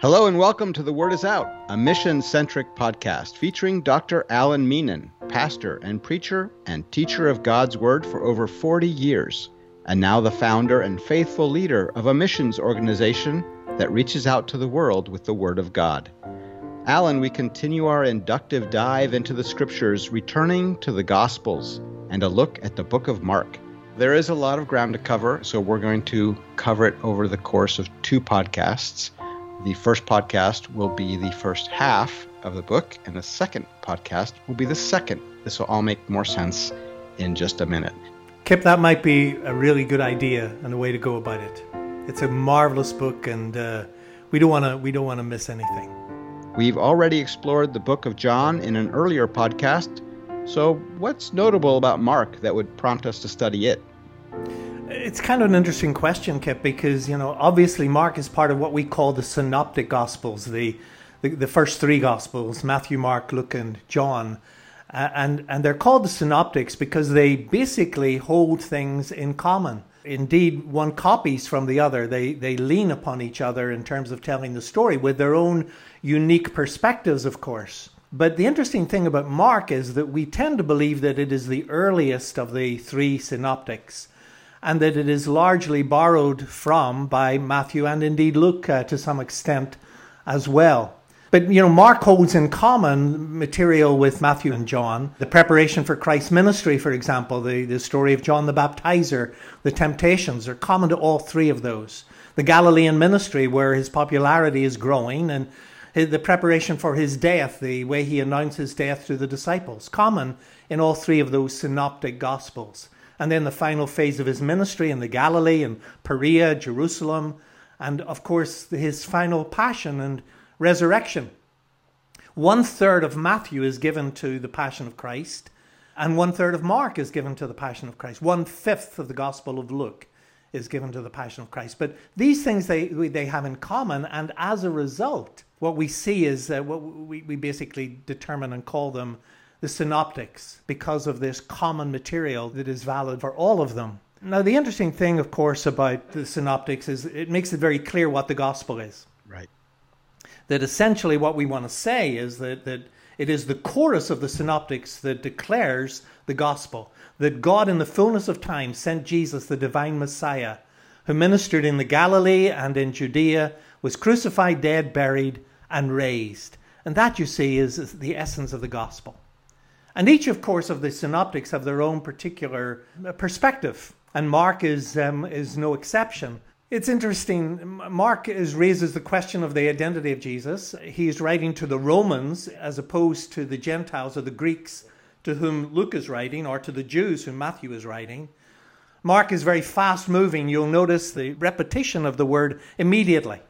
Hello and welcome to The Word is Out, a mission-centric podcast featuring Dr. Alan Meenan, pastor and preacher and teacher of God's Word for over 40 years, and now the founder and faithful leader of a missions organization that reaches out to the world with the Word of God. Alan, we continue our inductive dive into the Scriptures, returning to the Gospels and a look at the book of Mark. There is a lot of ground to cover, so we're going to cover it over the course of two podcasts. The first podcast will be the first half of the book, and the second podcast will be the second. This will all make more sense in just a minute. Kip, that might be a really good idea and a way to go about it. It's a marvelous book, and we don't want to miss anything. We've already explored the book of John in an earlier podcast, so what's notable about Mark that would prompt us to study it? It's kind of an interesting question, Kip, because, you know, obviously Mark is part of what we call the synoptic gospels, the first three gospels, Matthew, Mark, Luke, and John. And they're called the synoptics because they basically hold things in common. Indeed, one copies from the other. They lean upon each other in terms of telling the story with their own unique perspectives, of course. But the interesting thing about Mark is that we tend to believe that it is the earliest of the three synoptics, and that it is largely borrowed from by Matthew and indeed Luke to some extent as well. But, you know, Mark holds in common material with Matthew and John. The preparation for Christ's ministry, for example, the story of John the Baptizer, the temptations are common to all three of those. The Galilean ministry, where his popularity is growing, and the preparation for his death, the way he announces death to the disciples, common in all three of those synoptic gospels. And then the final phase of his ministry in the Galilee and Perea, Jerusalem, and of course his final passion and resurrection. 1/3 of Matthew is given to the passion of Christ, and 1/3 of Mark is given to the passion of Christ. 1/5 of the Gospel of Luke is given to the passion of Christ. But these things they have in common, and as a result, what we see is what we basically determine and call them the synoptics, because of this common material that is valid for all of them. Now, the interesting thing, of course, about the synoptics is it makes it very clear what the gospel is. Right. That essentially what we want to say is that it is the chorus of the synoptics that declares the gospel, that God in the fullness of time sent Jesus, the divine Messiah, who ministered in the Galilee and in Judea, was crucified, dead, buried, and raised. And that, you see, is the essence of the gospel. And each, of course, of the synoptics have their own particular perspective, and Mark is no exception. It's interesting. Mark raises the question of the identity of Jesus. He is writing to the Romans as opposed to the Gentiles or the Greeks to whom Luke is writing, or to the Jews whom Matthew is writing. Mark is very fast-moving. You'll notice the repetition of the word immediately.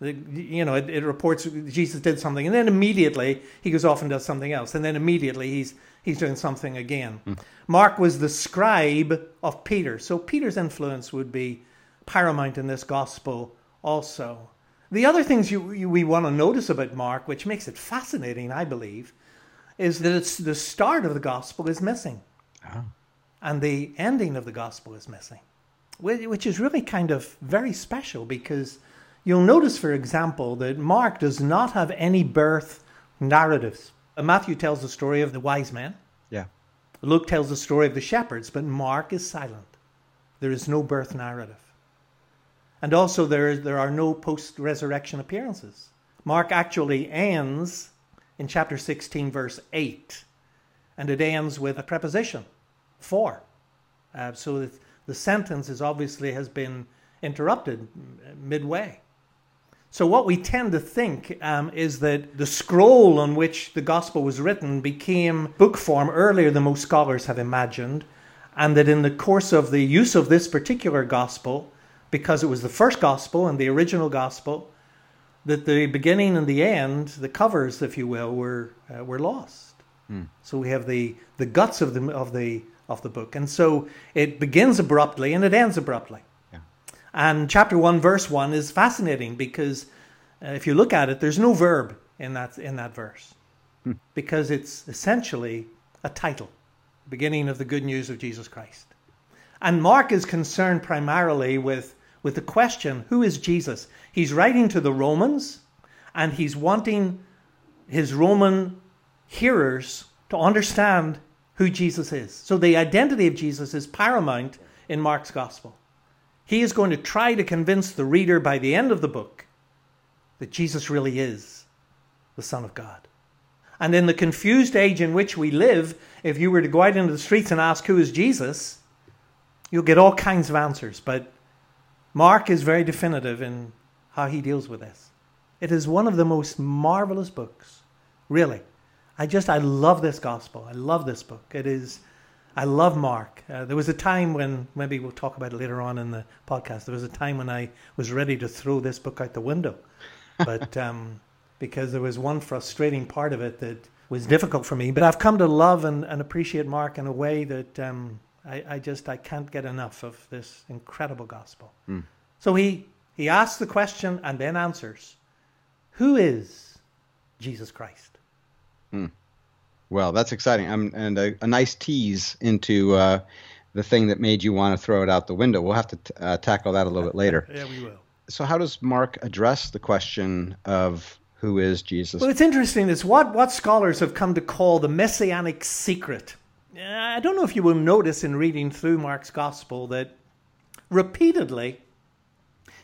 You know, it reports Jesus did something, and then immediately he goes off and does something else, and then immediately he's doing something again. Mark was the scribe of Peter, so Peter's influence would be paramount in this gospel also. The other things we want to notice about Mark, which makes it fascinating, I believe, is that it's the start of the gospel is missing, and the ending of the gospel is missing, which is really kind of very special, because you'll notice, for example, that Mark does not have any birth narratives. Matthew tells the story of the wise men. Yeah. Luke tells the story of the shepherds, but Mark is silent. There is no birth narrative. And also there are no post-resurrection appearances. Mark actually ends in chapter 16, verse 8, and it ends with a preposition, for. So that the sentence has been interrupted midway. So what we tend to think is that the scroll on which the gospel was written became book form earlier than most scholars have imagined, and that in the course of the use of this particular gospel, because it was the first gospel and the original gospel, that the beginning and the end, the covers, if you will, were lost. So we have the guts of the book, and so it begins abruptly and it ends abruptly. And chapter 1, verse 1 is fascinating because if you look at it, there's no verb in that verse, because it's essentially a title, beginning of the good news of Jesus Christ. And Mark is concerned primarily with the question, who is Jesus? He's writing to the Romans, and he's wanting his Roman hearers to understand who Jesus is. So the identity of Jesus is paramount in Mark's gospel. He is going to try to convince the reader by the end of the book that Jesus really is the Son of God. And in the confused age in which we live, if you were to go out into the streets and ask who is Jesus, you'll get all kinds of answers. But Mark is very definitive in how he deals with this. It is one of the most marvelous books, really. I love this gospel. I love this book. I love Mark. There was a time when, maybe we'll talk about it later on in the podcast, there was a time when I was ready to throw this book out the window. But because there was one frustrating part of it that was difficult for me. But I've come to love and appreciate Mark in a way that I can't get enough of this incredible gospel. Mm. So he asks the question and then answers, who is Jesus Christ? Hmm. Well, that's exciting, and a nice tease into the thing that made you want to throw it out the window. We'll have to tackle that a little bit later. Yeah, we will. So how does Mark address the question of who is Jesus? Well, it's interesting. It's what scholars have come to call the messianic secret. I don't know if you will notice in reading through Mark's gospel that repeatedly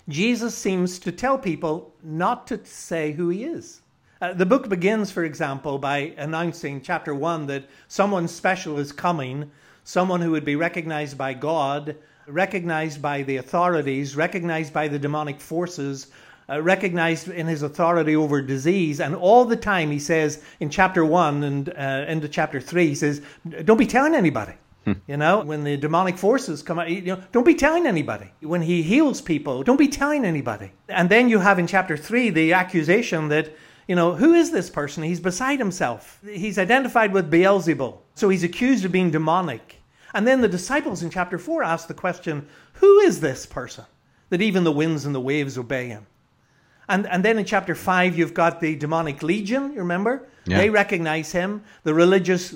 Jesus seems to tell people not to say who he is. The book begins, for example, by announcing, chapter 1, that someone special is coming, someone who would be recognized by God, recognized by the authorities, recognized by the demonic forces, recognized in his authority over disease. And all the time he says in chapter 1 and into chapter 3, he says, don't be telling anybody. You know, when the demonic forces come out, don't be telling anybody. When he heals people, don't be telling anybody. And then you have in chapter 3 the accusation that, who is this person? He's beside himself. He's identified with Beelzebub. So he's accused of being demonic. And then the disciples in chapter 4 ask the question, who is this person that even the winds and the waves obey him? And then in chapter 5, you've got the demonic legion, you remember? Yeah. They recognize him. The religious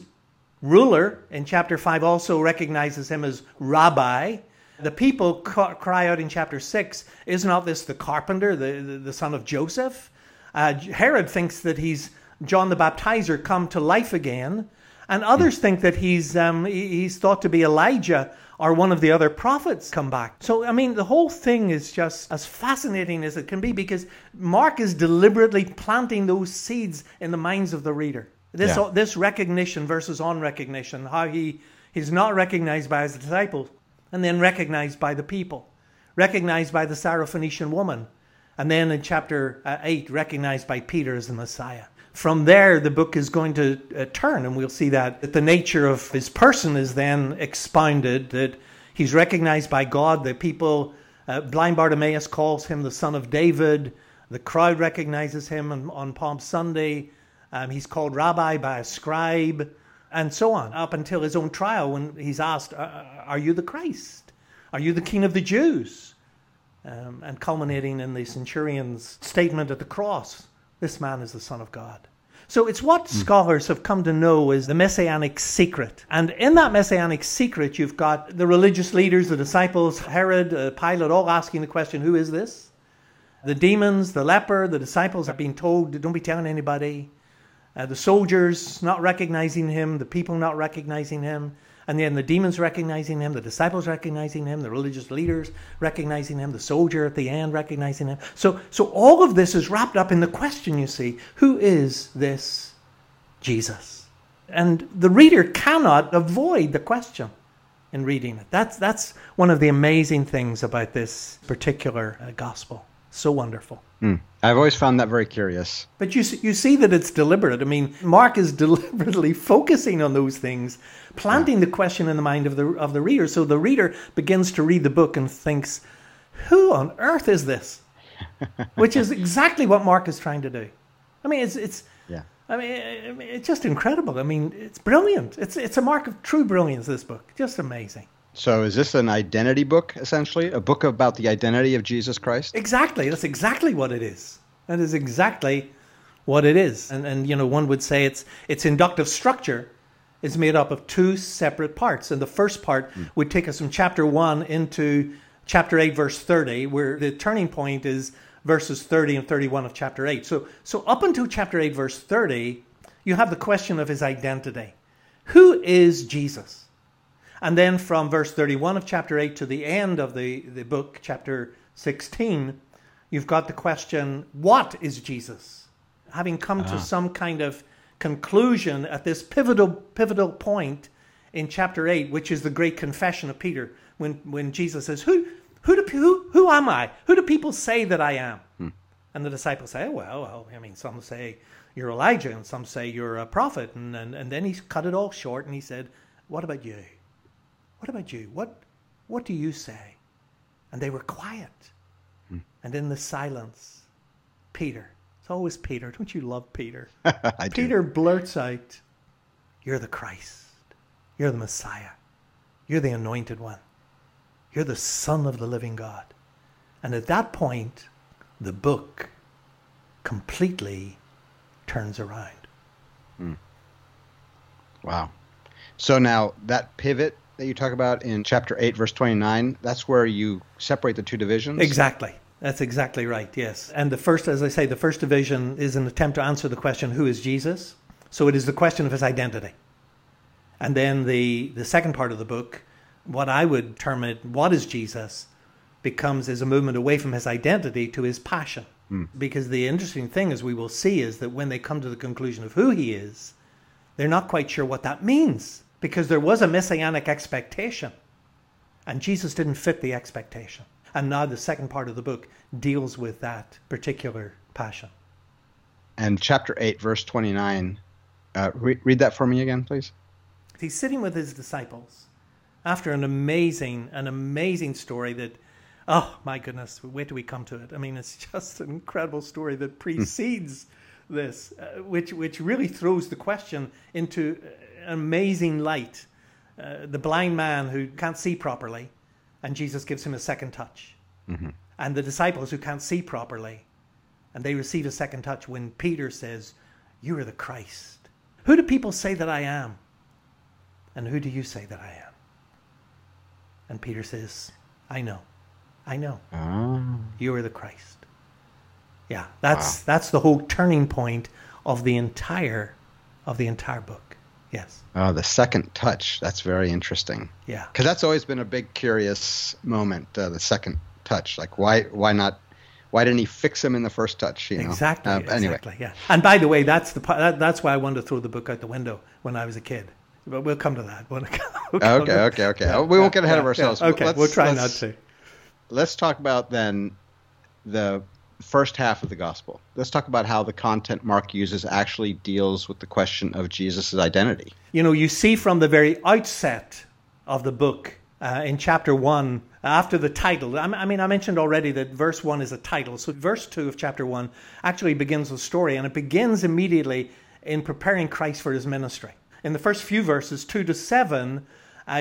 ruler in chapter 5 also recognizes him as rabbi. The people cry out in chapter 6, is not this the carpenter, the son of Joseph? Herod thinks that he's John the Baptizer come to life again. And others think that he's thought to be Elijah or one of the other prophets come back. So, the whole thing is just as fascinating as it can be because Mark is deliberately planting those seeds in the minds of the reader. This recognition versus unrecognition, how he's not recognized by his disciples and then recognized by the people, recognized by the Syrophoenician woman. And then in chapter 8, recognized by Peter as the Messiah. From there, the book is going to turn, and we'll see that the nature of his person is then expounded, that he's recognized by God, the people, blind Bartimaeus calls him the son of David, the crowd recognizes him on Palm Sunday, he's called rabbi by a scribe, and so on, up until his own trial when he's asked, are you the Christ? Are you the King of the Jews? And culminating in the centurion's statement at the cross, this man is the Son of God. So it's what scholars have come to know as the messianic secret. And in that messianic secret, you've got the religious leaders, the disciples, Herod, Pilate, all asking the question, who is this? The demons, the leper, the disciples are being told, don't be telling anybody. The soldiers not recognizing him, the people not recognizing him. And then the demons recognizing him, the disciples recognizing him, the religious leaders recognizing him, the soldier at the end recognizing him. So all of this is wrapped up in the question, you see, who is this Jesus? And the reader cannot avoid the question in reading it. That's one of the amazing things about this particular gospel. So wonderful. I've always found that very curious. But you see that it's deliberate. Mark is deliberately focusing on those things, planting the question in the mind of the reader. So the reader begins to read the book and thinks, who on earth is this? Which is exactly what Mark is trying to do. It's just incredible. It's brilliant. It's a mark of true brilliance, this book. Just amazing. So is this an identity book, essentially? A book about the identity of Jesus Christ? Exactly. That's exactly what it is. That is exactly what it is. And one would say its inductive structure is made up of two separate parts. And the first part would take us from chapter 1 into chapter 8, verse 30, where the turning point is verses 30 and 31 of chapter 8. So up until chapter 8, verse 30, you have the question of his identity. Who is Jesus? And then from verse 31 of chapter 8 to the end of the book, chapter 16, you've got the question, what is Jesus? Having come to some kind of conclusion at this pivotal point in chapter 8, which is the great confession of Peter, when Jesus says, who am I? Who do people say that I am? And the disciples say, some say you're Elijah, and some say you're a prophet. And then he's cut it all short, and he said, what about you? What about you? What do you say? And they were quiet. And in the silence, Peter, it's always Peter. Don't you love Peter? Peter blurts out, you're the Christ. You're the Messiah. You're the anointed one. You're the Son of the living God. And at that point, the book completely turns around. Wow. So now that pivot that you talk about in chapter 8, verse 29, that's where you separate the two divisions? Exactly. That's exactly right, yes. And the first, as I say, the first division is an attempt to answer the question, who is Jesus? So it is the question of his identity. And then the second part of the book, what I would term it, what is Jesus, becomes as a movement away from his identity to his passion. Because the interesting thing, as we will see, is that when they come to the conclusion of who he is, they're not quite sure what that means. Because there was a messianic expectation, and Jesus didn't fit the expectation. And now the second part of the book deals with that particular passion. And chapter 8, verse 29, read that for me again, please. He's sitting with his disciples after an amazing story that, oh my goodness, where do we come to it? I mean, it's just an incredible story that precedes this, which really throws the question into amazing light. The blind man who can't see properly, and Jesus gives him a second touch. And the disciples who can't see properly, and they receive a second touch when Peter says, you are the Christ. Who do people say that I am? And who do you say that I am? And Peter says, I know. You are the Christ. Yeah, that's the whole turning point of the entire book. Yes. Oh, the second touch. That's very interesting. Yeah. Because that's always been a big curious moment, the second touch. Like, why not? Why didn't he fix him in the first touch? You know? Exactly. Anyway. Yeah. And by the way, that's why I wanted to throw the book out the window when I was a kid. But we'll come to that. Okay. Yeah, we won't get ahead of ourselves. Yeah, okay, we'll try not to. Let's talk about then the first half of the gospel. Let's talk about how the content Mark uses actually deals with the question of Jesus' identity. You know, you see from the very outset of the book in chapter 1, after the title, I mentioned already that verse 1 is a title. So verse 2 of chapter 1 actually begins the story, and it begins immediately in preparing Christ for his ministry. In the first few verses, 2 to 7,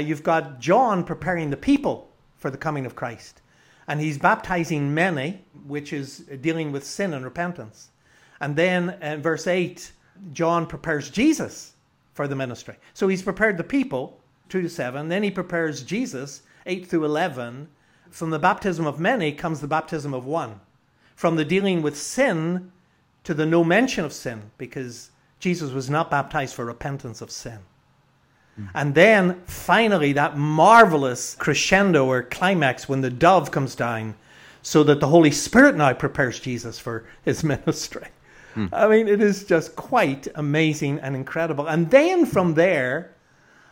you've got John preparing the people for the coming of Christ. And he's baptizing many, which is dealing with sin and repentance. And then in verse 8, John prepares Jesus for the ministry. So he's prepared the people, 2 to 7. Then he prepares Jesus, 8 through 11. From the baptism of many comes the baptism of one. From the dealing with sin to the no mention of sin, because Jesus was not baptized for repentance of sin. And then finally that marvelous crescendo or climax when the dove comes down so that the Holy Spirit now prepares Jesus for his ministry. I mean, it is just quite amazing and incredible. And then from there,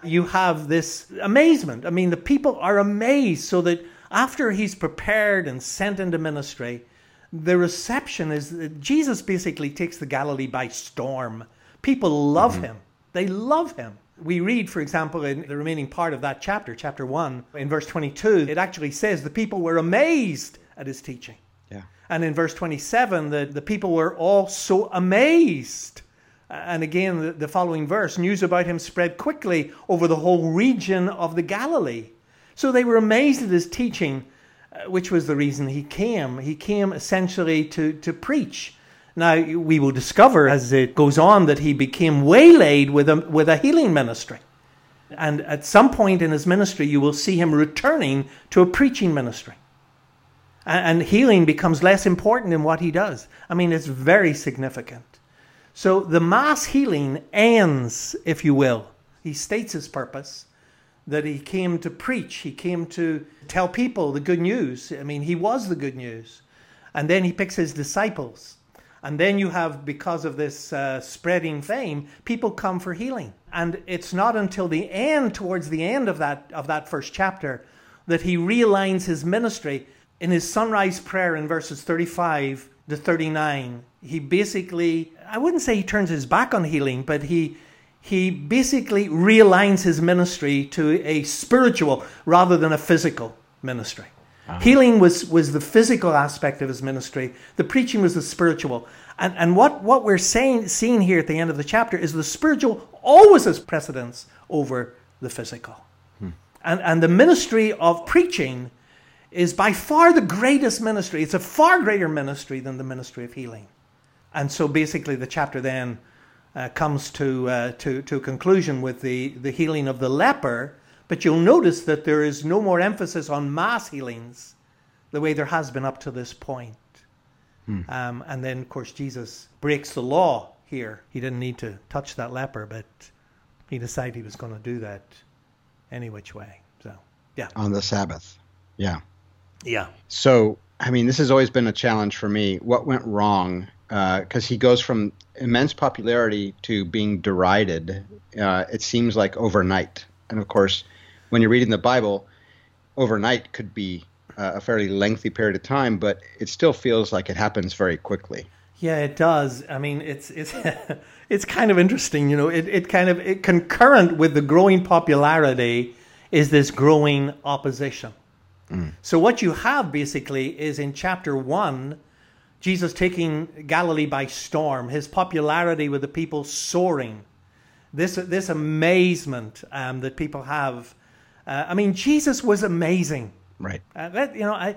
you have this amazement. I mean, the people are amazed so that after he's prepared and sent into ministry, the reception is that Jesus basically takes the Galilee by storm. People love him. They love him. We read, for example, in the remaining part of that chapter, chapter 1, in verse 22, it actually says the people were amazed at his teaching. Yeah. And in verse 27, the people were all so amazed. And again, the following verse, news about him spread quickly over the whole region of the Galilee. So they were amazed at his teaching, which was the reason he came. He came essentially to preach. Now, we will discover as it goes on that he became waylaid with a healing ministry. And at some point in his ministry, you will see him returning to a preaching ministry. And healing becomes less important in what he does. I mean, it's very significant. So the mass healing ends, if you will. He states his purpose, that he came to preach. He came to tell people the good news. I mean, he was the good news. And then he picks his disciples. And then you have, because of this spreading fame, people come for healing. And it's not until the end, towards the end of that first chapter, that he realigns his ministry. In his sunrise prayer in verses 35 to 39, he basically, I wouldn't say he turns his back on healing, but he basically realigns his ministry to a spiritual rather than a physical ministry. Uh-huh. Healing was the physical aspect of his ministry. The preaching was the spiritual. And what we're seeing here at the end of the chapter is the spiritual always has precedence over the physical. Hmm. And the ministry of preaching is by far the greatest ministry. It's a far greater ministry than the ministry of healing. And so basically the chapter then comes to a conclusion with the healing of the leper. But you'll notice that there is no more emphasis on mass healings the way there has been up to this point. Hmm. And then, of course, Jesus breaks the law here. He didn't need to touch that leper, but he decided he was going to do that any which way. So, yeah. On the Sabbath. Yeah. Yeah. So, I mean, this has always been a challenge for me. What went wrong? Because he goes from immense popularity to being derided, it seems like overnight. And, of course, when you're reading the Bible, overnight could be a fairly lengthy period of time, but it still feels like it happens very quickly. Yeah, it does. I mean, it's it's kind of interesting. You know, it concurrent with the growing popularity is this growing opposition. Mm. So what you have basically is in chapter 1, Jesus taking Galilee by storm, his popularity with the people soaring. This amazement that people have. I mean, Jesus was amazing. Right. I've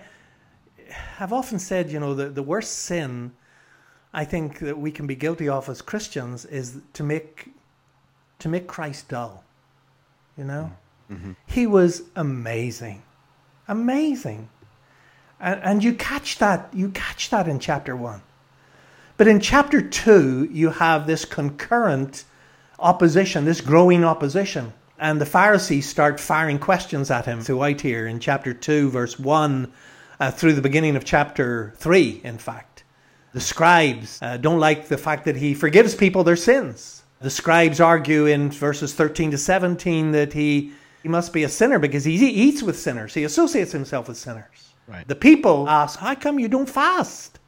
often said, you know, the worst sin I think that we can be guilty of as Christians is to make Christ dull. You know? Mm-hmm. He was amazing. Amazing. And you catch that in chapter 1. But in chapter 2, you have this concurrent opposition, this growing opposition. And the Pharisees start firing questions at him throughout here in chapter 2, verse 1, through the beginning of chapter 3, in fact. The scribes don't like the fact that he forgives people their sins. The scribes argue in verses 13 to 17 that he must be a sinner because he eats with sinners. He associates himself with sinners. Right. The people ask, how come you don't fast?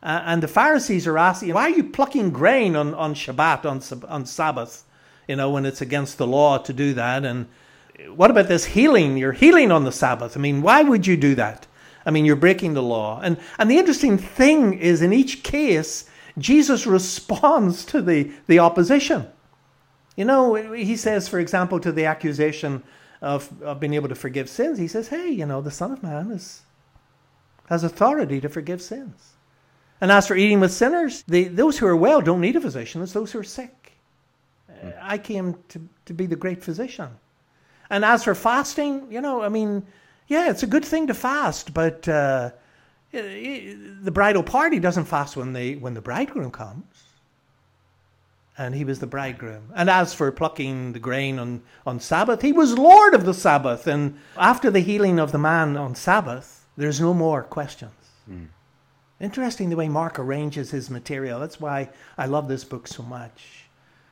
And the Pharisees are asking, why are you plucking grain on Shabbat, on Sabbath, you know, when it's against the law to do that? And what about this healing? You're healing on the Sabbath. I mean, why would you do that? I mean, you're breaking the law. And the interesting thing is, in each case, Jesus responds to the opposition. You know, he says, for example, to the accusation of being able to forgive sins, he says, hey, you know, the Son of Man has authority to forgive sins. And as for eating with sinners, those who are well don't need a physician. It's those who are sick. I came to be the great physician. And as for fasting, you know, I mean, yeah, it's a good thing to fast, but the bridal party doesn't fast when the bridegroom comes. And he was the bridegroom. And as for plucking the grain on Sabbath, he was Lord of the Sabbath. And after the healing of the man on Sabbath, there's no more questions. Mm. Interesting the way Mark arranges his material. That's why I love this book so much.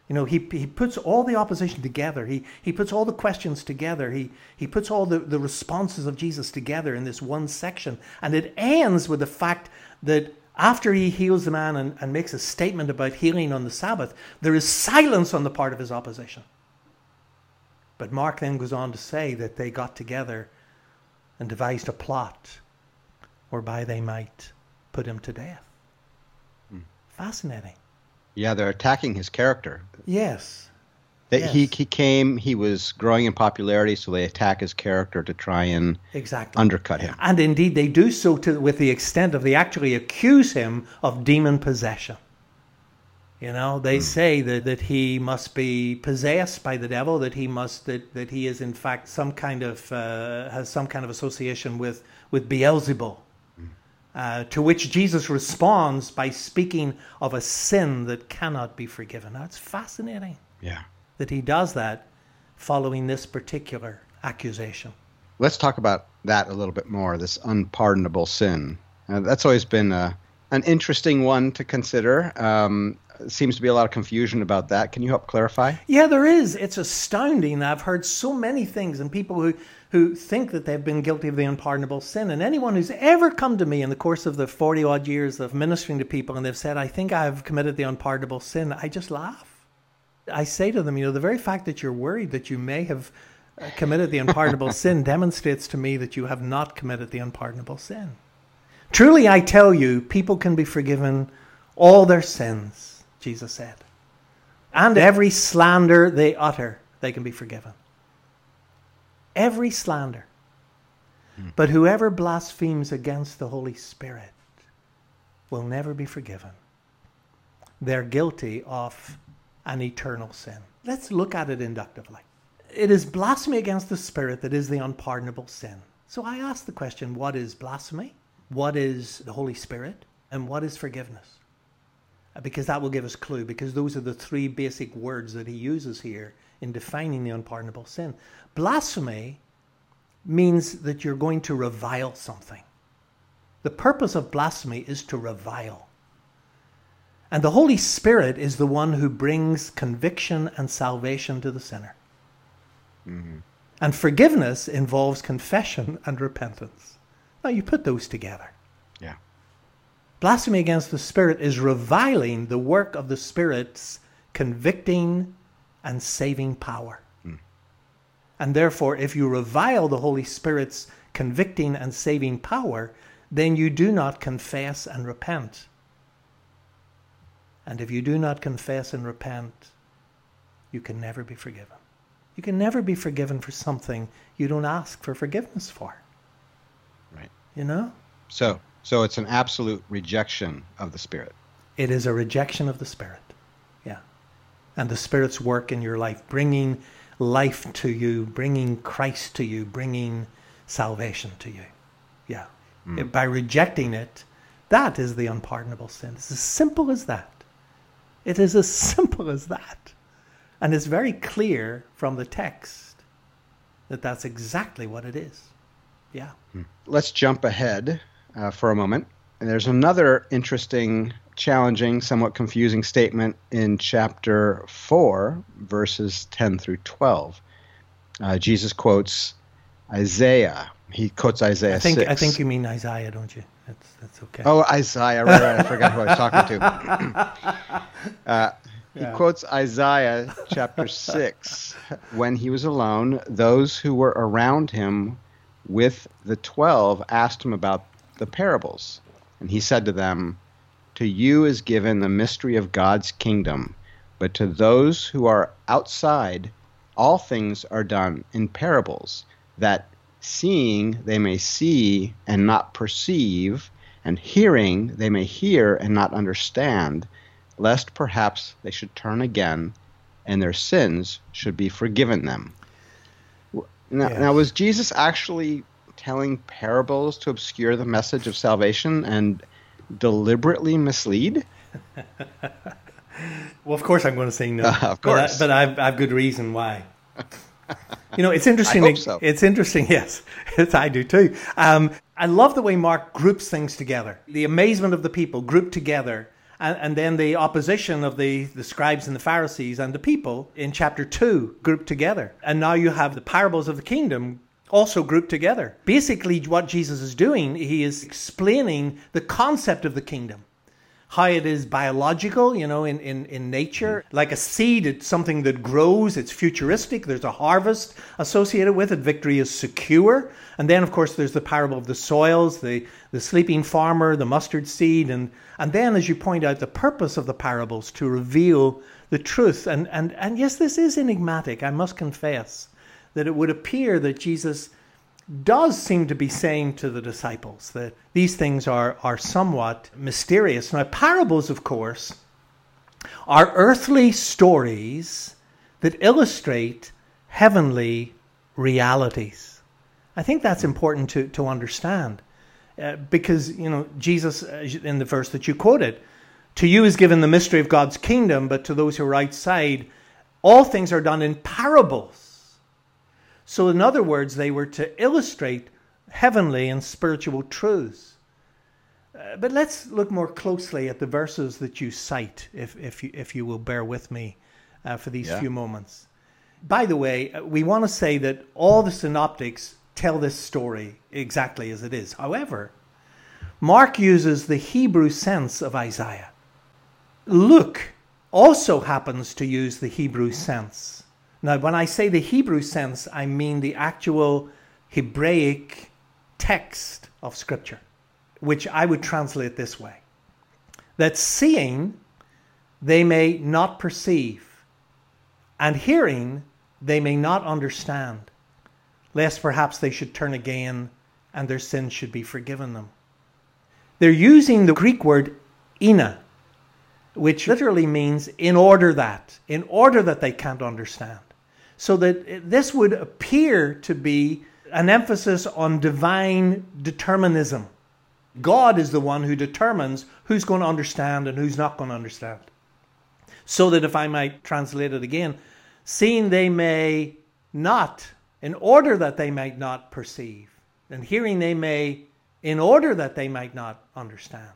You know, he puts all the opposition together. He puts all the questions together. He puts all the responses of Jesus together in this one section. And it ends with the fact that after he heals the man and makes a statement about healing on the Sabbath, there is silence on the part of his opposition. But Mark then goes on to say that they got together and devised a plot whereby they might put him to death. Fascinating. Yeah, they're attacking his character. Yes. He came, he was growing in popularity, so they attack his character to try and undercut him. And indeed, they do so with the extent of they actually accuse him of demon possession. You know, they say that he must be possessed by the devil, that he is in fact has some kind of association with Beelzebub. to which Jesus responds by speaking of a sin that cannot be forgiven. Now, it's fascinating that he does that following this particular accusation. Let's talk about that a little bit more, this unpardonable sin. That's always been an interesting one to consider. Seems to be a lot of confusion about that. Can you help clarify? Yeah, there is. It's astounding. I've heard so many things, and people who think that they've been guilty of the unpardonable sin. And anyone who's ever come to me in the course of the 40-odd years of ministering to people, and they've said, I think I've committed the unpardonable sin, I just laugh. I say to them, the very fact that you're worried that you may have committed the unpardonable sin demonstrates to me that you have not committed the unpardonable sin. Truly, I tell you, people can be forgiven all their sins, Jesus said, and every slander they utter, they can be forgiven. Every slander. But whoever blasphemes against the Holy Spirit will never be forgiven. They're guilty of an eternal sin. Let's look at it inductively. It is blasphemy against the Spirit that is the unpardonable sin. So I ask the question, what is blasphemy? What is the Holy Spirit? And what is forgiveness? Because that will give us a clue, because those are the three basic words that he uses here in defining the unpardonable sin. Blasphemy means that you're going to revile something. The purpose of blasphemy is to revile. And the Holy Spirit is the one who brings conviction and salvation to the sinner. Mm-hmm. And forgiveness involves confession and repentance. Now, you put those together. Yeah. Blasphemy against the Spirit is reviling the work of the Spirit's convicting and saving power. Mm. And therefore, if you revile the Holy Spirit's convicting and saving power, then you do not confess and repent. And if you do not confess and repent, you can never be forgiven. You can never be forgiven for something you don't ask for forgiveness for. Right. You know? So it's an absolute rejection of the Spirit. It is a rejection of the Spirit, yeah. And the Spirit's work in your life, bringing life to you, bringing Christ to you, bringing salvation to you, yeah. Mm. By rejecting it, that is the unpardonable sin. It's as simple as that. It is as simple as that. And it's very clear from the text that that's exactly what it is, yeah. Mm. Let's jump ahead for a moment. And there's another interesting, challenging, somewhat confusing statement in chapter 4, verses 10 through 12. Jesus quotes Isaiah. He quotes Isaiah 6. I think you mean Isaiah, don't you? That's okay. Oh, Isaiah. Right. I forgot who I was talking to. He quotes Isaiah chapter 6. When he was alone, those who were around him with the 12 asked him about the parables. And he said to them, "To you is given the mystery of God's kingdom, but to those who are outside, all things are done in parables, that seeing they may see and not perceive, and hearing they may hear and not understand, lest perhaps they should turn again, and their sins should be forgiven them." Now, was Jesus actually telling parables to obscure the message of salvation and deliberately mislead? Well, of course I'm going to say no. Of course. But I've good reason why. It's interesting. I hope so. It's interesting, yes. I do too. I love the way Mark groups things together. The amazement of the people grouped together, and then the opposition of the scribes and the Pharisees and the people in chapter 2 grouped together. And now you have the parables of the kingdom also grouped together. Basically, what Jesus is doing, he is explaining the concept of the kingdom, how it is biological, in nature, like a seed. It's something that grows. It's futuristic. There's a harvest associated with it. Victory is secure. And then, of course, there's the parable of the soils, the sleeping farmer, the mustard seed. And then, as you point out, the purpose of the parables to reveal the truth. And yes, this is enigmatic, I must confess, that it would appear that Jesus does seem to be saying to the disciples that these things are somewhat mysterious. Now, parables, of course, are earthly stories that illustrate heavenly realities. I think that's important to understand. because, you know, Jesus, in the verse that you quoted, to you is given the mystery of God's kingdom, but to those who are outside, all things are done in parables. So in other words, they were to illustrate heavenly and spiritual truths. But let's look more closely at the verses that you cite, if you will bear with me for these few moments. By the way, we want to say that all the synoptics tell this story exactly as it is. However, Mark uses the Hebrew sense of Isaiah. Luke also happens to use the Hebrew sense. Now, when I say the Hebrew sense, I mean the actual Hebraic text of Scripture, which I would translate this way: that seeing they may not perceive, and hearing they may not understand, lest perhaps they should turn again and their sins should be forgiven them. They're using the Greek word ina, which literally means in order that they can't understand. So that this would appear to be an emphasis on divine determinism. God is the one who determines who's going to understand and who's not going to understand. So that, if I might translate it again, seeing they may not, in order that they might not perceive, and hearing they may, in order that they might not understand.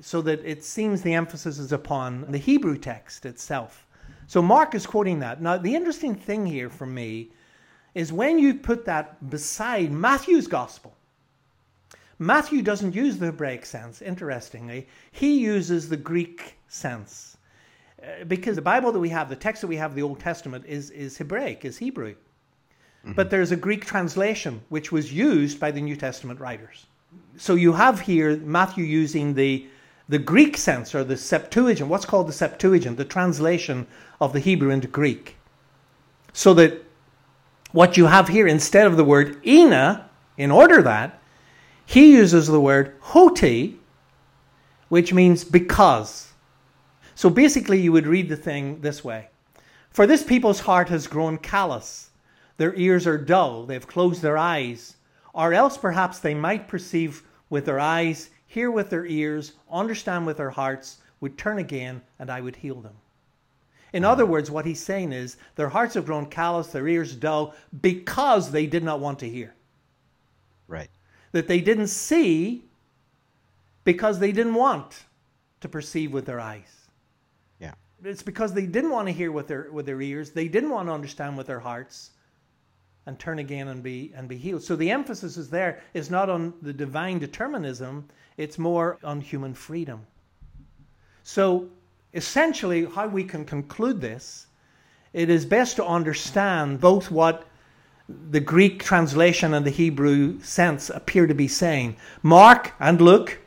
So that it seems the emphasis is upon the Hebrew text itself. So Mark is quoting that. Now, the interesting thing here for me is when you put that beside Matthew's gospel. Matthew doesn't use the Hebraic sense, interestingly. He uses the Greek sense. Because the Bible that we have, the text that we have, the Old Testament, is Hebraic, is Hebrew. Mm-hmm. But there's a Greek translation which was used by the New Testament writers. So you have here Matthew using the Greek sense, or the Septuagint, what's called the Septuagint, the translation of the Hebrew into Greek. So that what you have here, instead of the word ina, in order that, he uses the word hoti, which means because. So basically you would read the thing this way: for this people's heart has grown callous, their ears are dull, they've closed their eyes, or else perhaps they might perceive with their eyes, hear with their ears, understand with their hearts, would turn again, and I would heal them. In other words, what he's saying is, their hearts have grown callous, their ears dull, because they did not want to hear. Right. That they didn't see because they didn't want to perceive with their eyes. Yeah. It's because they didn't want to hear with their ears, they didn't want to understand with their hearts, and turn again and be healed. So the emphasis is there is not on the divine determinism, it's more on human freedom. So essentially how we can conclude this, it is best to understand both what the Greek translation and the Hebrew sense appear to be saying. Mark and Luke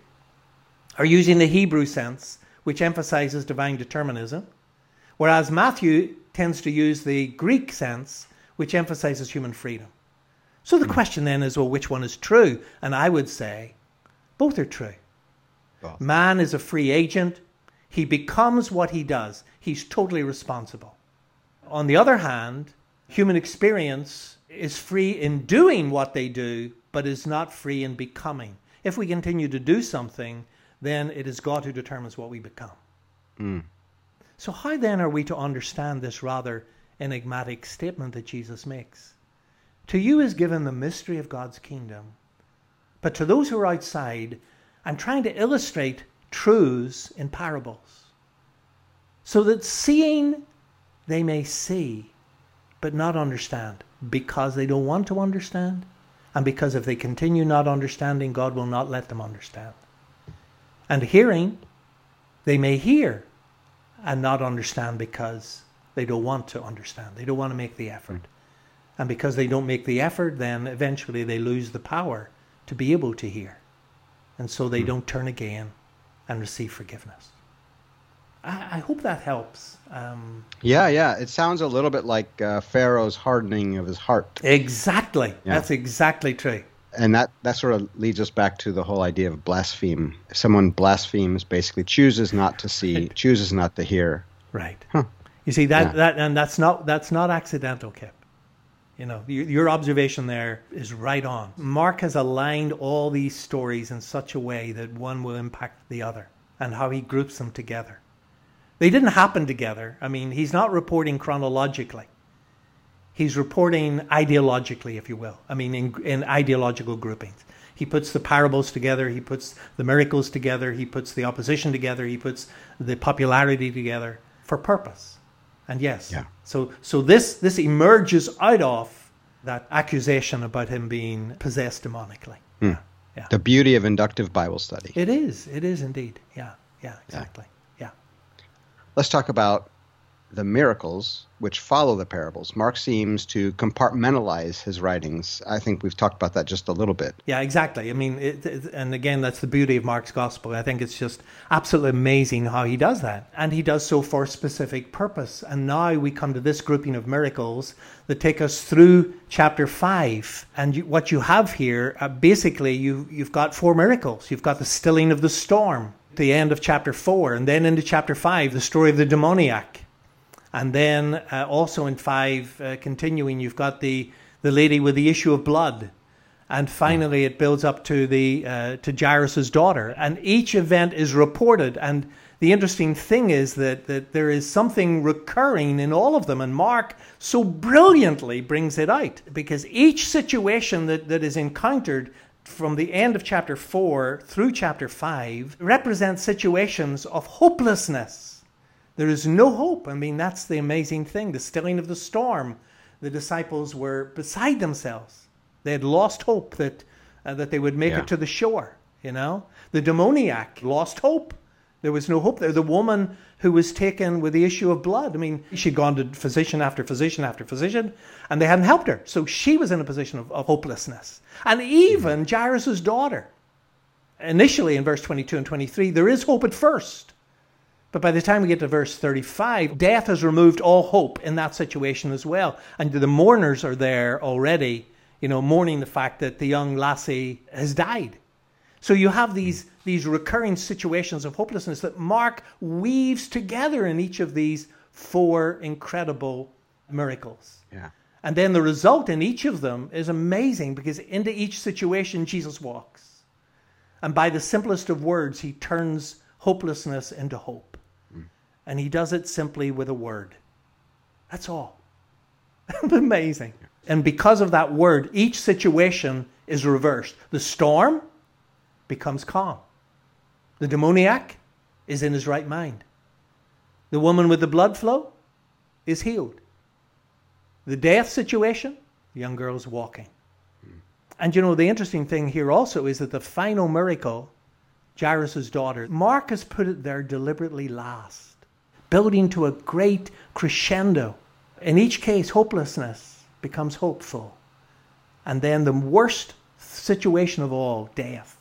are using the Hebrew sense, which emphasizes divine determinism, whereas Matthew tends to use the Greek sense, which emphasizes human freedom. So the question then is, well, which one is true? And I would say, both are true. Oh. Man is a free agent. He becomes what he does. He's totally responsible. On the other hand, human experience is free in doing what they do, but is not free in becoming. If we continue to do something, then it is God who determines what we become. Mm. So how then are we to understand this rather enigmatic statement that Jesus makes? To you is given the mystery of God's kingdom, but to those who are outside, I'm trying to illustrate truths in parables, so that seeing they may see, but not understand, because they don't want to understand, and because if they continue not understanding, God will not let them understand. And hearing, they may hear and not understand, because they don't want to understand. They don't want to make the effort. And because they don't make the effort, then eventually they lose the power to be able to hear. And so they don't turn again and receive forgiveness. I hope that helps. Yeah. It sounds a little bit like Pharaoh's hardening of his heart. Exactly. Yeah. That's exactly true. And that sort of leads us back to the whole idea of blaspheme. If someone blasphemes, basically chooses not to see, right, chooses not to hear. Right. Huh. You see, that's not accidental, Kip. You know, your observation there is right on. Mark has aligned all these stories in such a way that one will impact the other, and how he groups them together. They didn't happen together. I mean, he's not reporting chronologically. He's reporting ideologically, if you will. I mean, in ideological groupings. He puts the parables together. He puts the miracles together. He puts the opposition together. He puts the popularity together for purpose. And yes, yeah. So this emerges out of that accusation about him being possessed demonically. Mm. Yeah. The beauty of inductive Bible study. It is indeed. Yeah, exactly. Yeah. Let's talk about the miracles which follow the parables. Mark seems to compartmentalize his writings. I think we've talked about that just a little bit. Yeah, exactly. I mean, and again, that's the beauty of Mark's gospel. I think it's just absolutely amazing how he does that. And he does so for a specific purpose. And now we come to this grouping of miracles that take us through chapter 5. And what you have here, basically, you've got four miracles. You've got the stilling of the storm at the end of chapter 4. And then into chapter 5, the story of the demoniac. And then also in 5, continuing, you've got the lady with the issue of blood. And finally, it builds up to Jairus' daughter. And each event is reported. And the interesting thing is that there is something recurring in all of them. And Mark so brilliantly brings it out. Because each situation that is encountered from the end of chapter 4 through chapter 5 represents situations of hopelessness. There is no hope. I mean, that's the amazing thing. The stilling of the storm. The disciples were beside themselves. They had lost hope that they would make it to the shore. You know, the demoniac lost hope. There was no hope there. The woman who was taken with the issue of blood. I mean, she'd gone to physician after physician after physician, and they hadn't helped her. So she was in a position of hopelessness. And even Jairus' daughter. Initially in verse 22 and 23, there is hope at first. But by the time we get to verse 35, death has removed all hope in that situation as well. And the mourners are there already, you know, mourning the fact that the young lassie has died. So you have these recurring situations of hopelessness that Mark weaves together in each of these four incredible miracles. Yeah. And then the result in each of them is amazing, because into each situation Jesus walks. And by the simplest of words, he turns hopelessness into hope. And he does it simply with a word. That's all. Amazing. And because of that word, each situation is reversed. The storm becomes calm. The demoniac is in his right mind. The woman with the blood flow is healed. The death situation, the young girl's walking. And you know, the interesting thing here also is that the final miracle, Jairus' daughter, Mark has put it there deliberately last. Building to a great crescendo. In each case, hopelessness becomes hopeful. And then the worst situation of all, death.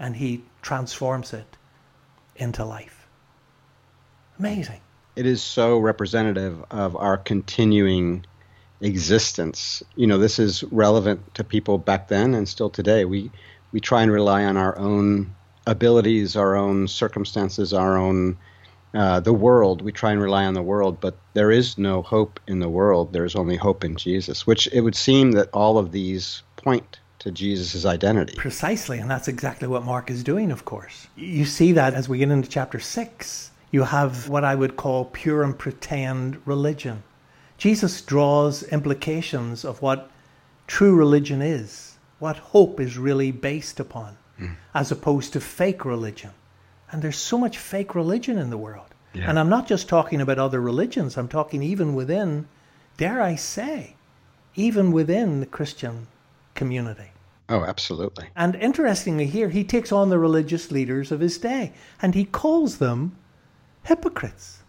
And he transforms it into life. Amazing. It is so representative of our continuing existence. You know, this is relevant to people back then and still today. We try and rely on our own abilities, our own circumstances, our own the world. We try and rely on the world, but there is no hope in the world. There is only hope in Jesus, which it would seem that all of these point to Jesus' identity. Precisely, and that's exactly what Mark is doing, of course. You see that as we get into chapter 6, you have what I would call pure and pretend religion. Jesus draws implications of what true religion is, what hope is really based upon, as opposed to fake religion. And there's so much fake religion in the world. Yeah. And I'm not just talking about other religions. I'm talking even within, dare I say, even within the Christian community. Oh, absolutely. And interestingly here, he takes on the religious leaders of his day. And he calls them hypocrites.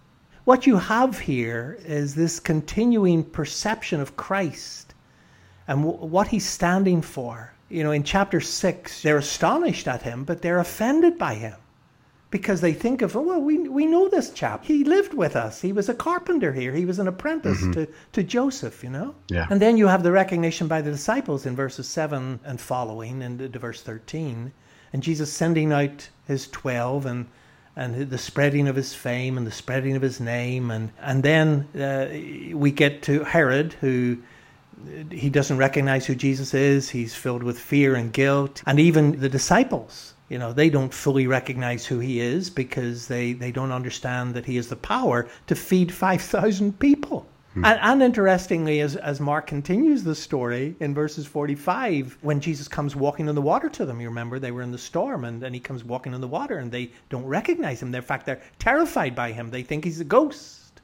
What you have here is this continuing perception of Christ and what he's standing for. You know, in chapter 6, they're astonished at him, but they're offended by him. Because they think of, oh, well, we know this chap. He lived with us. He was a carpenter here. He was an apprentice to Joseph, you know. Yeah. And then you have the recognition by the disciples in verses 7 and following and to verse 13. And Jesus sending out his 12 and, and the spreading of his fame and the spreading of his name. And then we get to Herod, who he doesn't recognize who Jesus is. He's filled with fear and guilt. And even the disciples, you know, they don't fully recognize who he is because they don't understand that he has the power to feed 5,000 people. And interestingly, as Mark continues the story in verses 45, when Jesus comes walking on the water to them, you remember they were in the storm, and he comes walking on the water, and they don't recognize him. In fact, they're terrified by him. They think he's a ghost.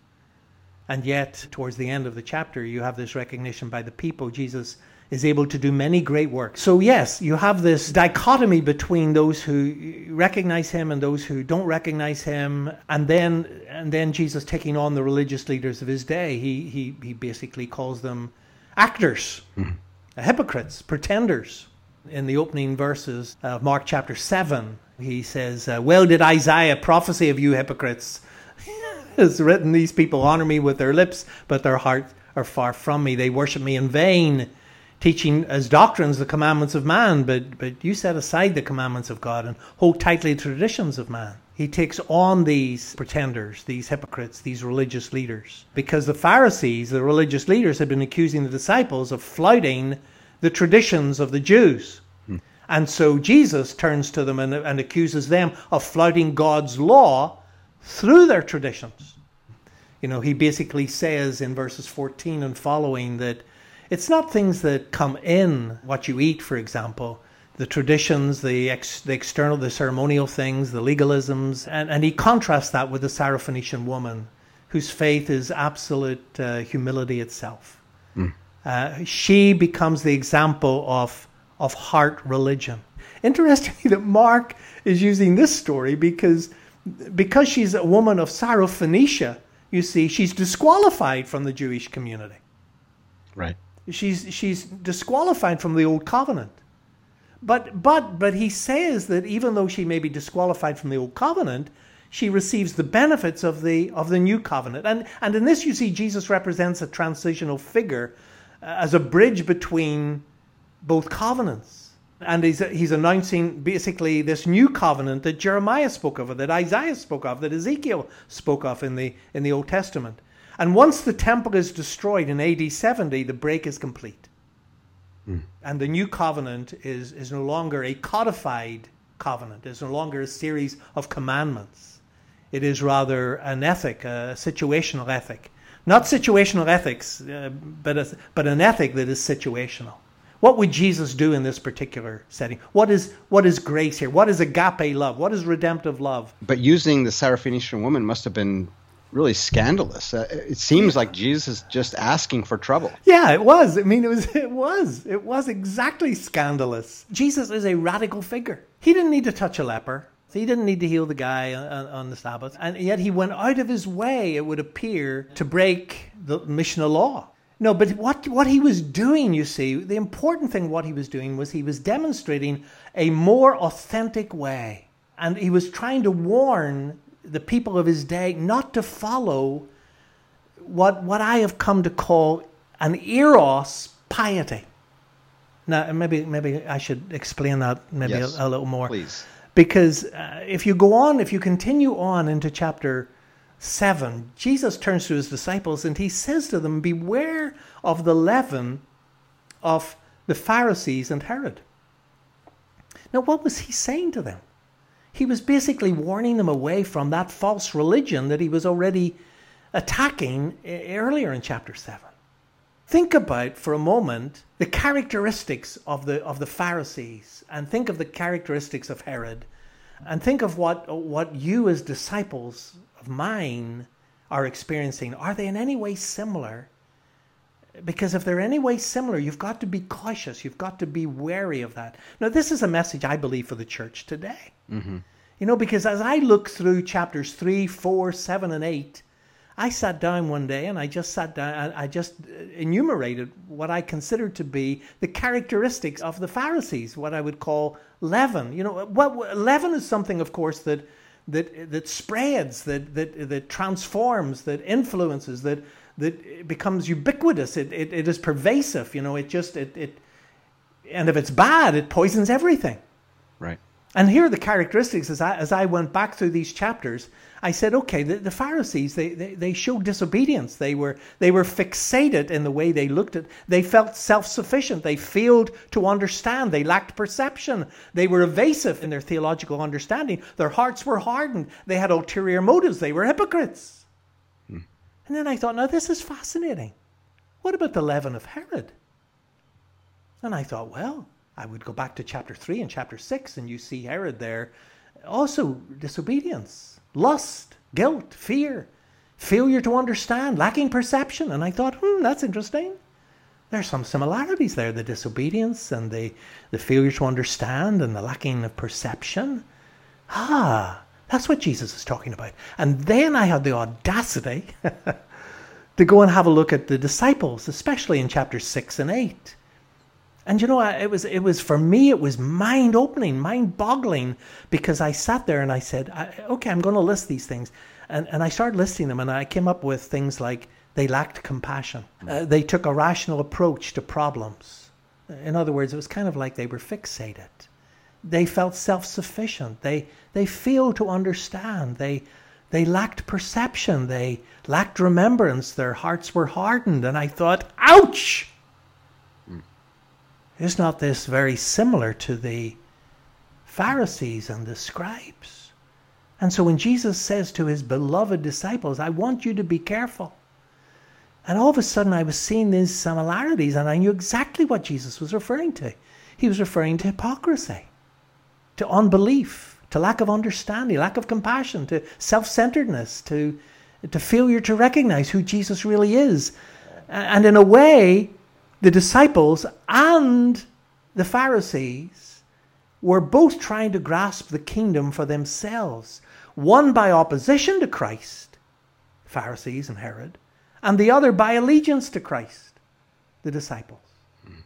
And yet, towards the end of the chapter, you have this recognition by the people. Jesus is able to do many great works. So yes, you have this dichotomy between those who recognize him and those who don't recognize him, and then Jesus taking on the religious leaders of his day. He basically calls them actors, hypocrites, pretenders. In the opening verses of Mark chapter 7, he says, "Well did Isaiah prophesy of you hypocrites. It's written, these people honor me with their lips, but their hearts are far from me. They worship me in vain, teaching as doctrines the commandments of man, but you set aside the commandments of God and hold tightly the traditions of man." He takes on these pretenders, these hypocrites, these religious leaders, because the Pharisees, the religious leaders, had been accusing the disciples of flouting the traditions of the Jews. And so Jesus turns to them and accuses them of flouting God's law through their traditions. You know, he basically says in verses 14 and following that it's not things that come in, what you eat, for example, the traditions, the external, the ceremonial things, the legalisms. And he contrasts that with the Syrophoenician woman, whose faith is absolute humility itself. She becomes the example of heart religion. Interestingly, that Mark is using this story because she's a woman of Syrophoenicia, you see, she's disqualified from the Jewish community. Right. She's disqualified from the Old Covenant. But he says that even though she may be disqualified from the Old Covenant, she receives the benefits of the New Covenant. And in this, you see, Jesus represents a transitional figure as a bridge between both covenants. And he's announcing basically this new covenant that Jeremiah spoke of, that Isaiah spoke of, that Ezekiel spoke of in the Old Testament. And once the temple is destroyed in AD 70, the break is complete. And the new covenant is no longer a codified covenant. It's no longer a series of commandments. It is rather an ethic, a situational ethic. Not situational ethics, but an ethic that is situational. What would Jesus do in this particular setting? What is grace here? What is agape love? What is redemptive love? But using the Syrophoenician woman must have been really scandalous. It seems like Jesus is just asking for trouble. Yeah, it was. I mean, it was exactly scandalous. Jesus is a radical figure. He didn't need to touch a leper. He didn't need to heal the guy on the Sabbath. And yet he went out of his way, it would appear, to break the Mishnah law. No, but what he was doing, you see, the important thing what he was doing was he was demonstrating a more authentic way. And he was trying to warn the people of his day not to follow what I have come to call an eros piety. Now, maybe I should explain that a little more. Please. Because if you continue on into chapter 7, Jesus turns to his disciples and he says to them, "Beware of the leaven of the Pharisees and Herod." Now, what was he saying to them? He was basically warning them away from that false religion that he was already attacking earlier in chapter 7. Think about, for a moment, the characteristics of the Pharisees, and think of the characteristics of Herod, and think of what you as disciples of mine are experiencing. Are they in any way similar? Because if they're any way similar, you've got to be cautious. You've got to be wary of that. Now, this is a message, I believe, for the church today. You know, because as I look through chapters 3, 4, 7, and 8, I sat down one day and I just enumerated what I considered to be the characteristics of the Pharisees, what I would call leaven. You know, leaven is something, of course, that spreads, that transforms, that influences, that it becomes ubiquitous. It is pervasive, you know, it just, and if it's bad, it poisons everything. Right. And here are the characteristics. As I went back through these chapters, I said, okay, the Pharisees, they showed disobedience. They were fixated in the way they looked at. They felt self-sufficient. They failed to understand. They lacked perception. They were evasive in their theological understanding. Their hearts were hardened. They had ulterior motives. They were hypocrites. Hmm. And then I thought, now this is fascinating. What about the leaven of Herod? And I thought, well, I would go back to chapter 3 and chapter 6, and you see Herod there. Also disobedience, lust, guilt, fear, failure to understand, lacking perception. And I thought, that's interesting. There's some similarities there, the disobedience and the failure to understand and the lacking of perception. That's what Jesus is talking about. And then I had the audacity to go and have a look at the disciples, especially in chapters 6 and 8. And you know, it was for me, it was mind-opening, mind-boggling, because I sat there and I said, okay, I'm going to list these things. And I started listing them, and I came up with things like they lacked compassion. They took a rational approach to problems. In other words, it was kind of like they were fixated. They felt self-sufficient. They failed to understand. They lacked perception. They lacked remembrance. Their hearts were hardened. And I thought, ouch! Is not this very similar to the Pharisees and the scribes? And so when Jesus says to his beloved disciples, I want you to be careful. And all of a sudden I was seeing these similarities, and I knew exactly what Jesus was referring to. He was referring to hypocrisy, to unbelief, to lack of understanding, lack of compassion, to self-centeredness, to failure to recognize who Jesus really is. And in a way, the disciples and the Pharisees were both trying to grasp the kingdom for themselves. One by opposition to Christ, Pharisees and Herod, and the other by allegiance to Christ, the disciples. Mm.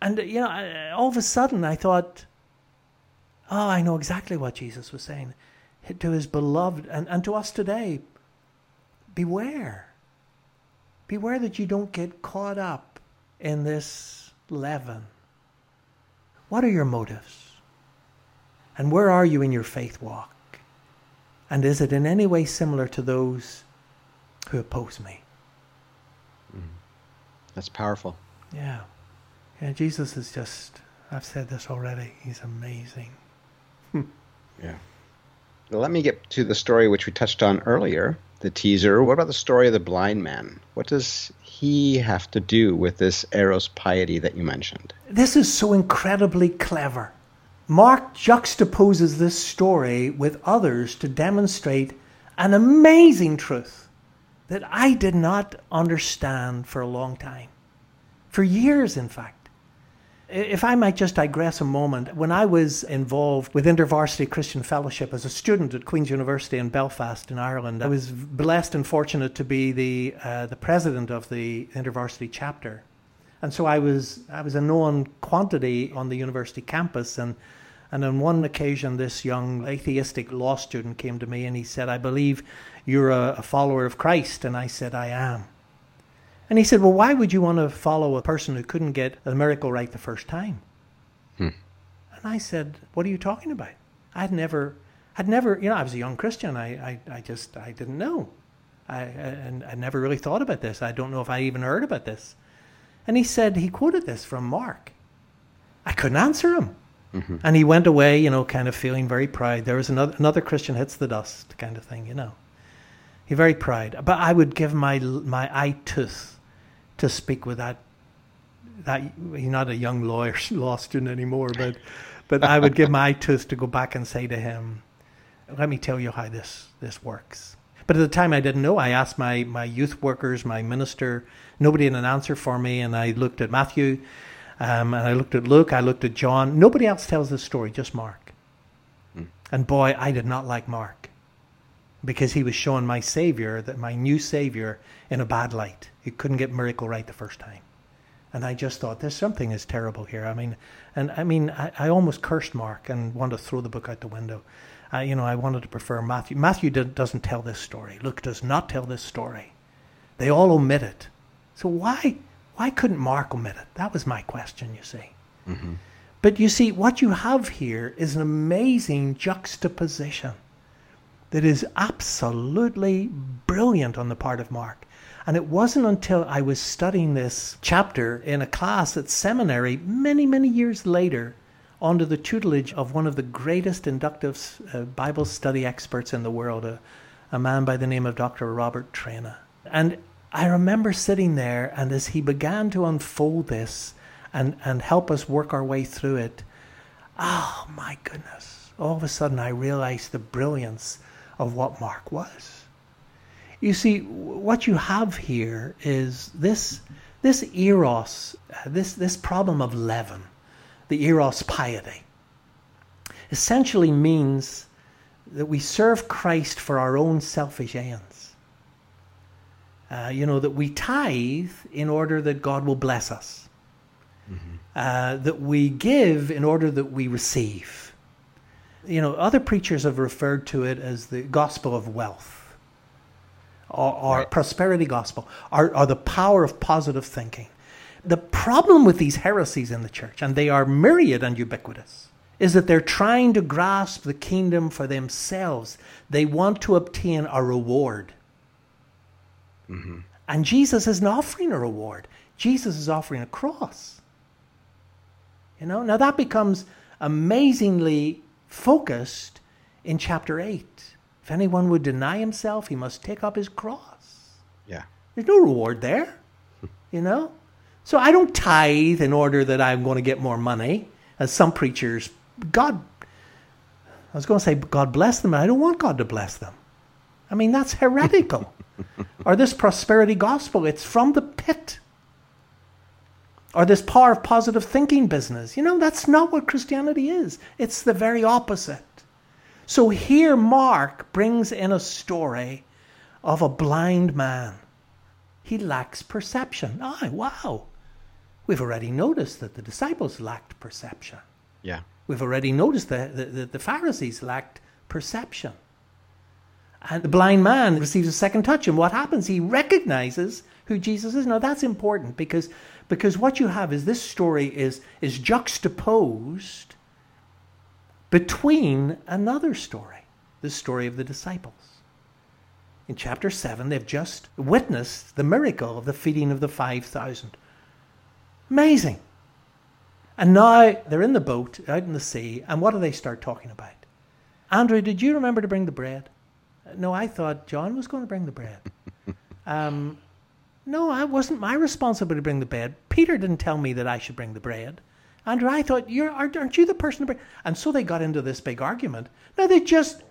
And, you know, all of a sudden I thought, I know exactly what Jesus was saying to his beloved and to us today. Beware. Beware that you don't get caught up in this leaven. What are your motives? And where are you in your faith walk? And is it in any way similar to those who oppose me? Mm. That's powerful. Yeah, Jesus is just, I've said this already, he's amazing. Yeah. Well, let me get to the story which we touched on earlier. The teaser. What about the story of the blind man? What does he have to do with this eros piety that you mentioned? This is so incredibly clever. Mark juxtaposes this story with others to demonstrate an amazing truth that I did not understand for a long time. For years, in fact. If I might just digress a moment, when I was involved with InterVarsity Christian Fellowship as a student at Queen's University in Belfast in Ireland, I was blessed and fortunate to be the president of the InterVarsity chapter. And so I was a known quantity on the university campus. And on one occasion, this young atheistic law student came to me and he said, I believe you're a follower of Christ. And I said, I am. And he said, well, why would you want to follow a person who couldn't get a miracle right the first time? Hmm. And I said, what are you talking about? I'd never, you know, I was a young Christian. I didn't know. I never really thought about this. I don't know if I even heard about this. And he said, he quoted this from Mark. I couldn't answer him. Mm-hmm. And he went away, you know, kind of feeling very proud. There was another Christian hits the dust kind of thing, you know. He's very proud. But I would give my eye tooth to speak with that he's not a young law student anymore, but I would give my tooth to go back and say to him, let me tell you how this works. But at the time I didn't know. I asked my youth workers, my minister, nobody had an answer for me, and I looked at Matthew, and I looked at Luke, I looked at John. Nobody else tells this story, just Mark. Mm. And boy, I did not like Mark, because he was showing my Savior, that my new Savior, in a bad light. He couldn't get miracle right the first time. And I just thought, there's something is terrible here. I almost cursed Mark and wanted to throw the book out the window. I wanted to prefer Matthew. Matthew doesn't tell this story. Luke does not tell this story. They all omit it. So why couldn't Mark omit it? That was my question, you see. Mm-hmm. But you see, what you have here is an amazing juxtaposition that is absolutely brilliant on the part of Mark. And it wasn't until I was studying this chapter in a class at seminary many, many years later, under the tutelage of one of the greatest inductive Bible study experts in the world, a man by the name of Dr. Robert Trana. And I remember sitting there, and as he began to unfold this and help us work our way through it, oh my goodness, all of a sudden I realized the brilliance of what Mark was. You see, what you have here is this eros, this problem of leaven, the eros piety, essentially means that we serve Christ for our own selfish ends. That we tithe in order that God will bless us. Mm-hmm. That we give in order that we receive. Other preachers have referred to it as the gospel of wealth. Or right. Prosperity gospel, or the power of positive thinking. The problem with these heresies in the church, and they are myriad and ubiquitous, is that they're trying to grasp the kingdom for themselves. They want to obtain a reward. Mm-hmm. And Jesus isn't offering a reward. Jesus is offering a cross. Now that becomes amazingly focused in chapter 8. If anyone would deny himself, he must take up his cross. Yeah. There's no reward there, So I don't tithe in order that I'm going to get more money, as some preachers. God bless them, but I don't want God to bless them. I mean, that's heretical. Or this prosperity gospel, it's from the pit. Or this power of positive thinking business. That's not what Christianity is. It's the very opposite. So here Mark brings in a story of a blind man. He lacks perception. Oh, wow. We've already noticed that the disciples lacked perception. Yeah. We've already noticed that the Pharisees lacked perception. And the blind man receives a second touch. And what happens? He recognizes who Jesus is. Now, that's important because what you have is this story is juxtaposed between another story, the story of the disciples. In chapter 7, they've just witnessed the miracle of the feeding of the 5,000. Amazing. And now they're in the boat, out in the sea, and what do they start talking about? Andrew, did you remember to bring the bread? No, I thought John was going to bring the bread. No, it wasn't my responsibility to bring the bread. Peter didn't tell me that I should bring the bread. Andrew, I thought, aren't you the person to bring? And so they got into this big argument. Now they just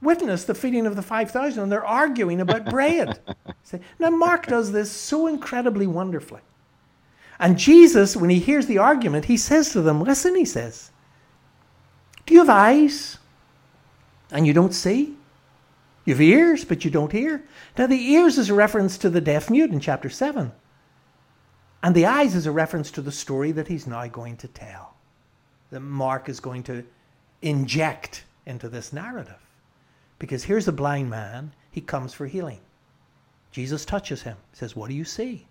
witnessed the feeding of the 5,000 and they're arguing about bread. Now Mark does this so incredibly wonderfully. And Jesus, when he hears the argument, he says to them, listen, he says, do you have eyes and you don't see? You have ears but you don't hear? Now the ears is a reference to the deaf mute in chapter 7. And the eyes is a reference to the story that he's now going to tell, that Mark is going to inject into this narrative. Because here's a blind man, he comes for healing. Jesus touches him, says, what do you see?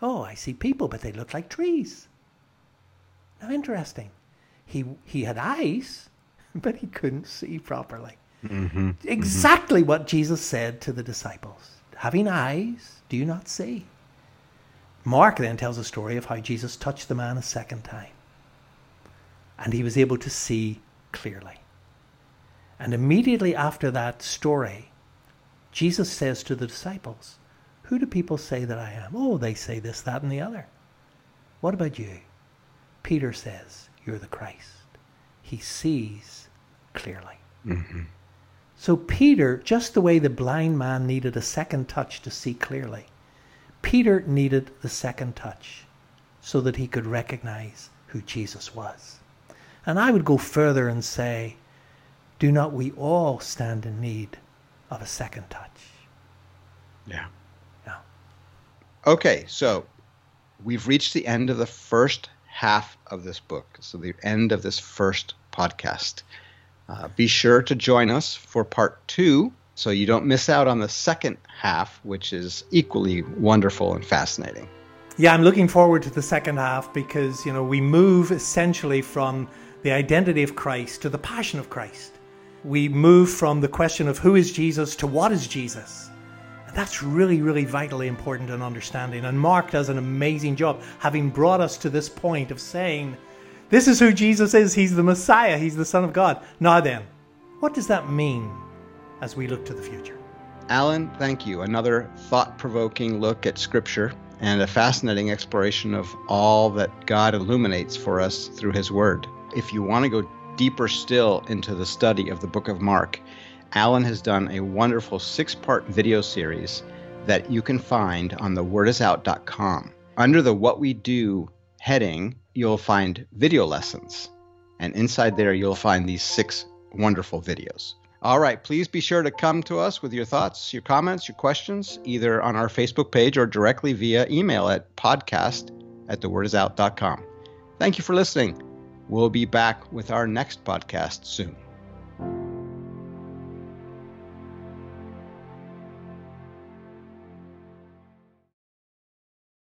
Oh, I see people, but they look like trees. Now, interesting. He had eyes, but he couldn't see properly. Mm-hmm. Exactly what Jesus said to the disciples. Having eyes, do you not see? Mark then tells a story of how Jesus touched the man a second time. And he was able to see clearly. And immediately after that story, Jesus says to the disciples, who do people say that I am? Oh, they say this, that, and the other. What about you? Peter says, you're the Christ. He sees clearly. Mm-hmm. So Peter, just the way the blind man needed a second touch to see clearly, Peter needed the second touch so that he could recognize who Jesus was. And I would go further and say, do not we all stand in need of a second touch? Yeah. Okay, so we've reached the end of the first half of this book, so the end of this first podcast. Be sure to join us for part 2. So you don't miss out on the second half, which is equally wonderful and fascinating. Yeah, I'm looking forward to the second half because, you know, we move essentially from the identity of Christ to the passion of Christ. We move from the question of who is Jesus to what is Jesus. And that's really, really vitally important in understanding. And Mark does an amazing job having brought us to this point of saying, this is who Jesus is. He's the Messiah. He's the Son of God. Now then, what does that mean as we look to the future? Alan, thank you. Another thought-provoking look at Scripture. And a fascinating exploration of all that God illuminates for us through His Word. If you want to go deeper still into the study of the book of Mark, Alan has done a wonderful 6-part video series that you can find on thewordisout.com. Under the What We Do heading, you'll find video lessons. And inside there, you'll find these 6 wonderful videos. All right, please be sure to come to us with your thoughts, your comments, your questions, either on our Facebook page or directly via email at podcast@thewordisout.com. Thank you for listening. We'll be back with our next podcast soon.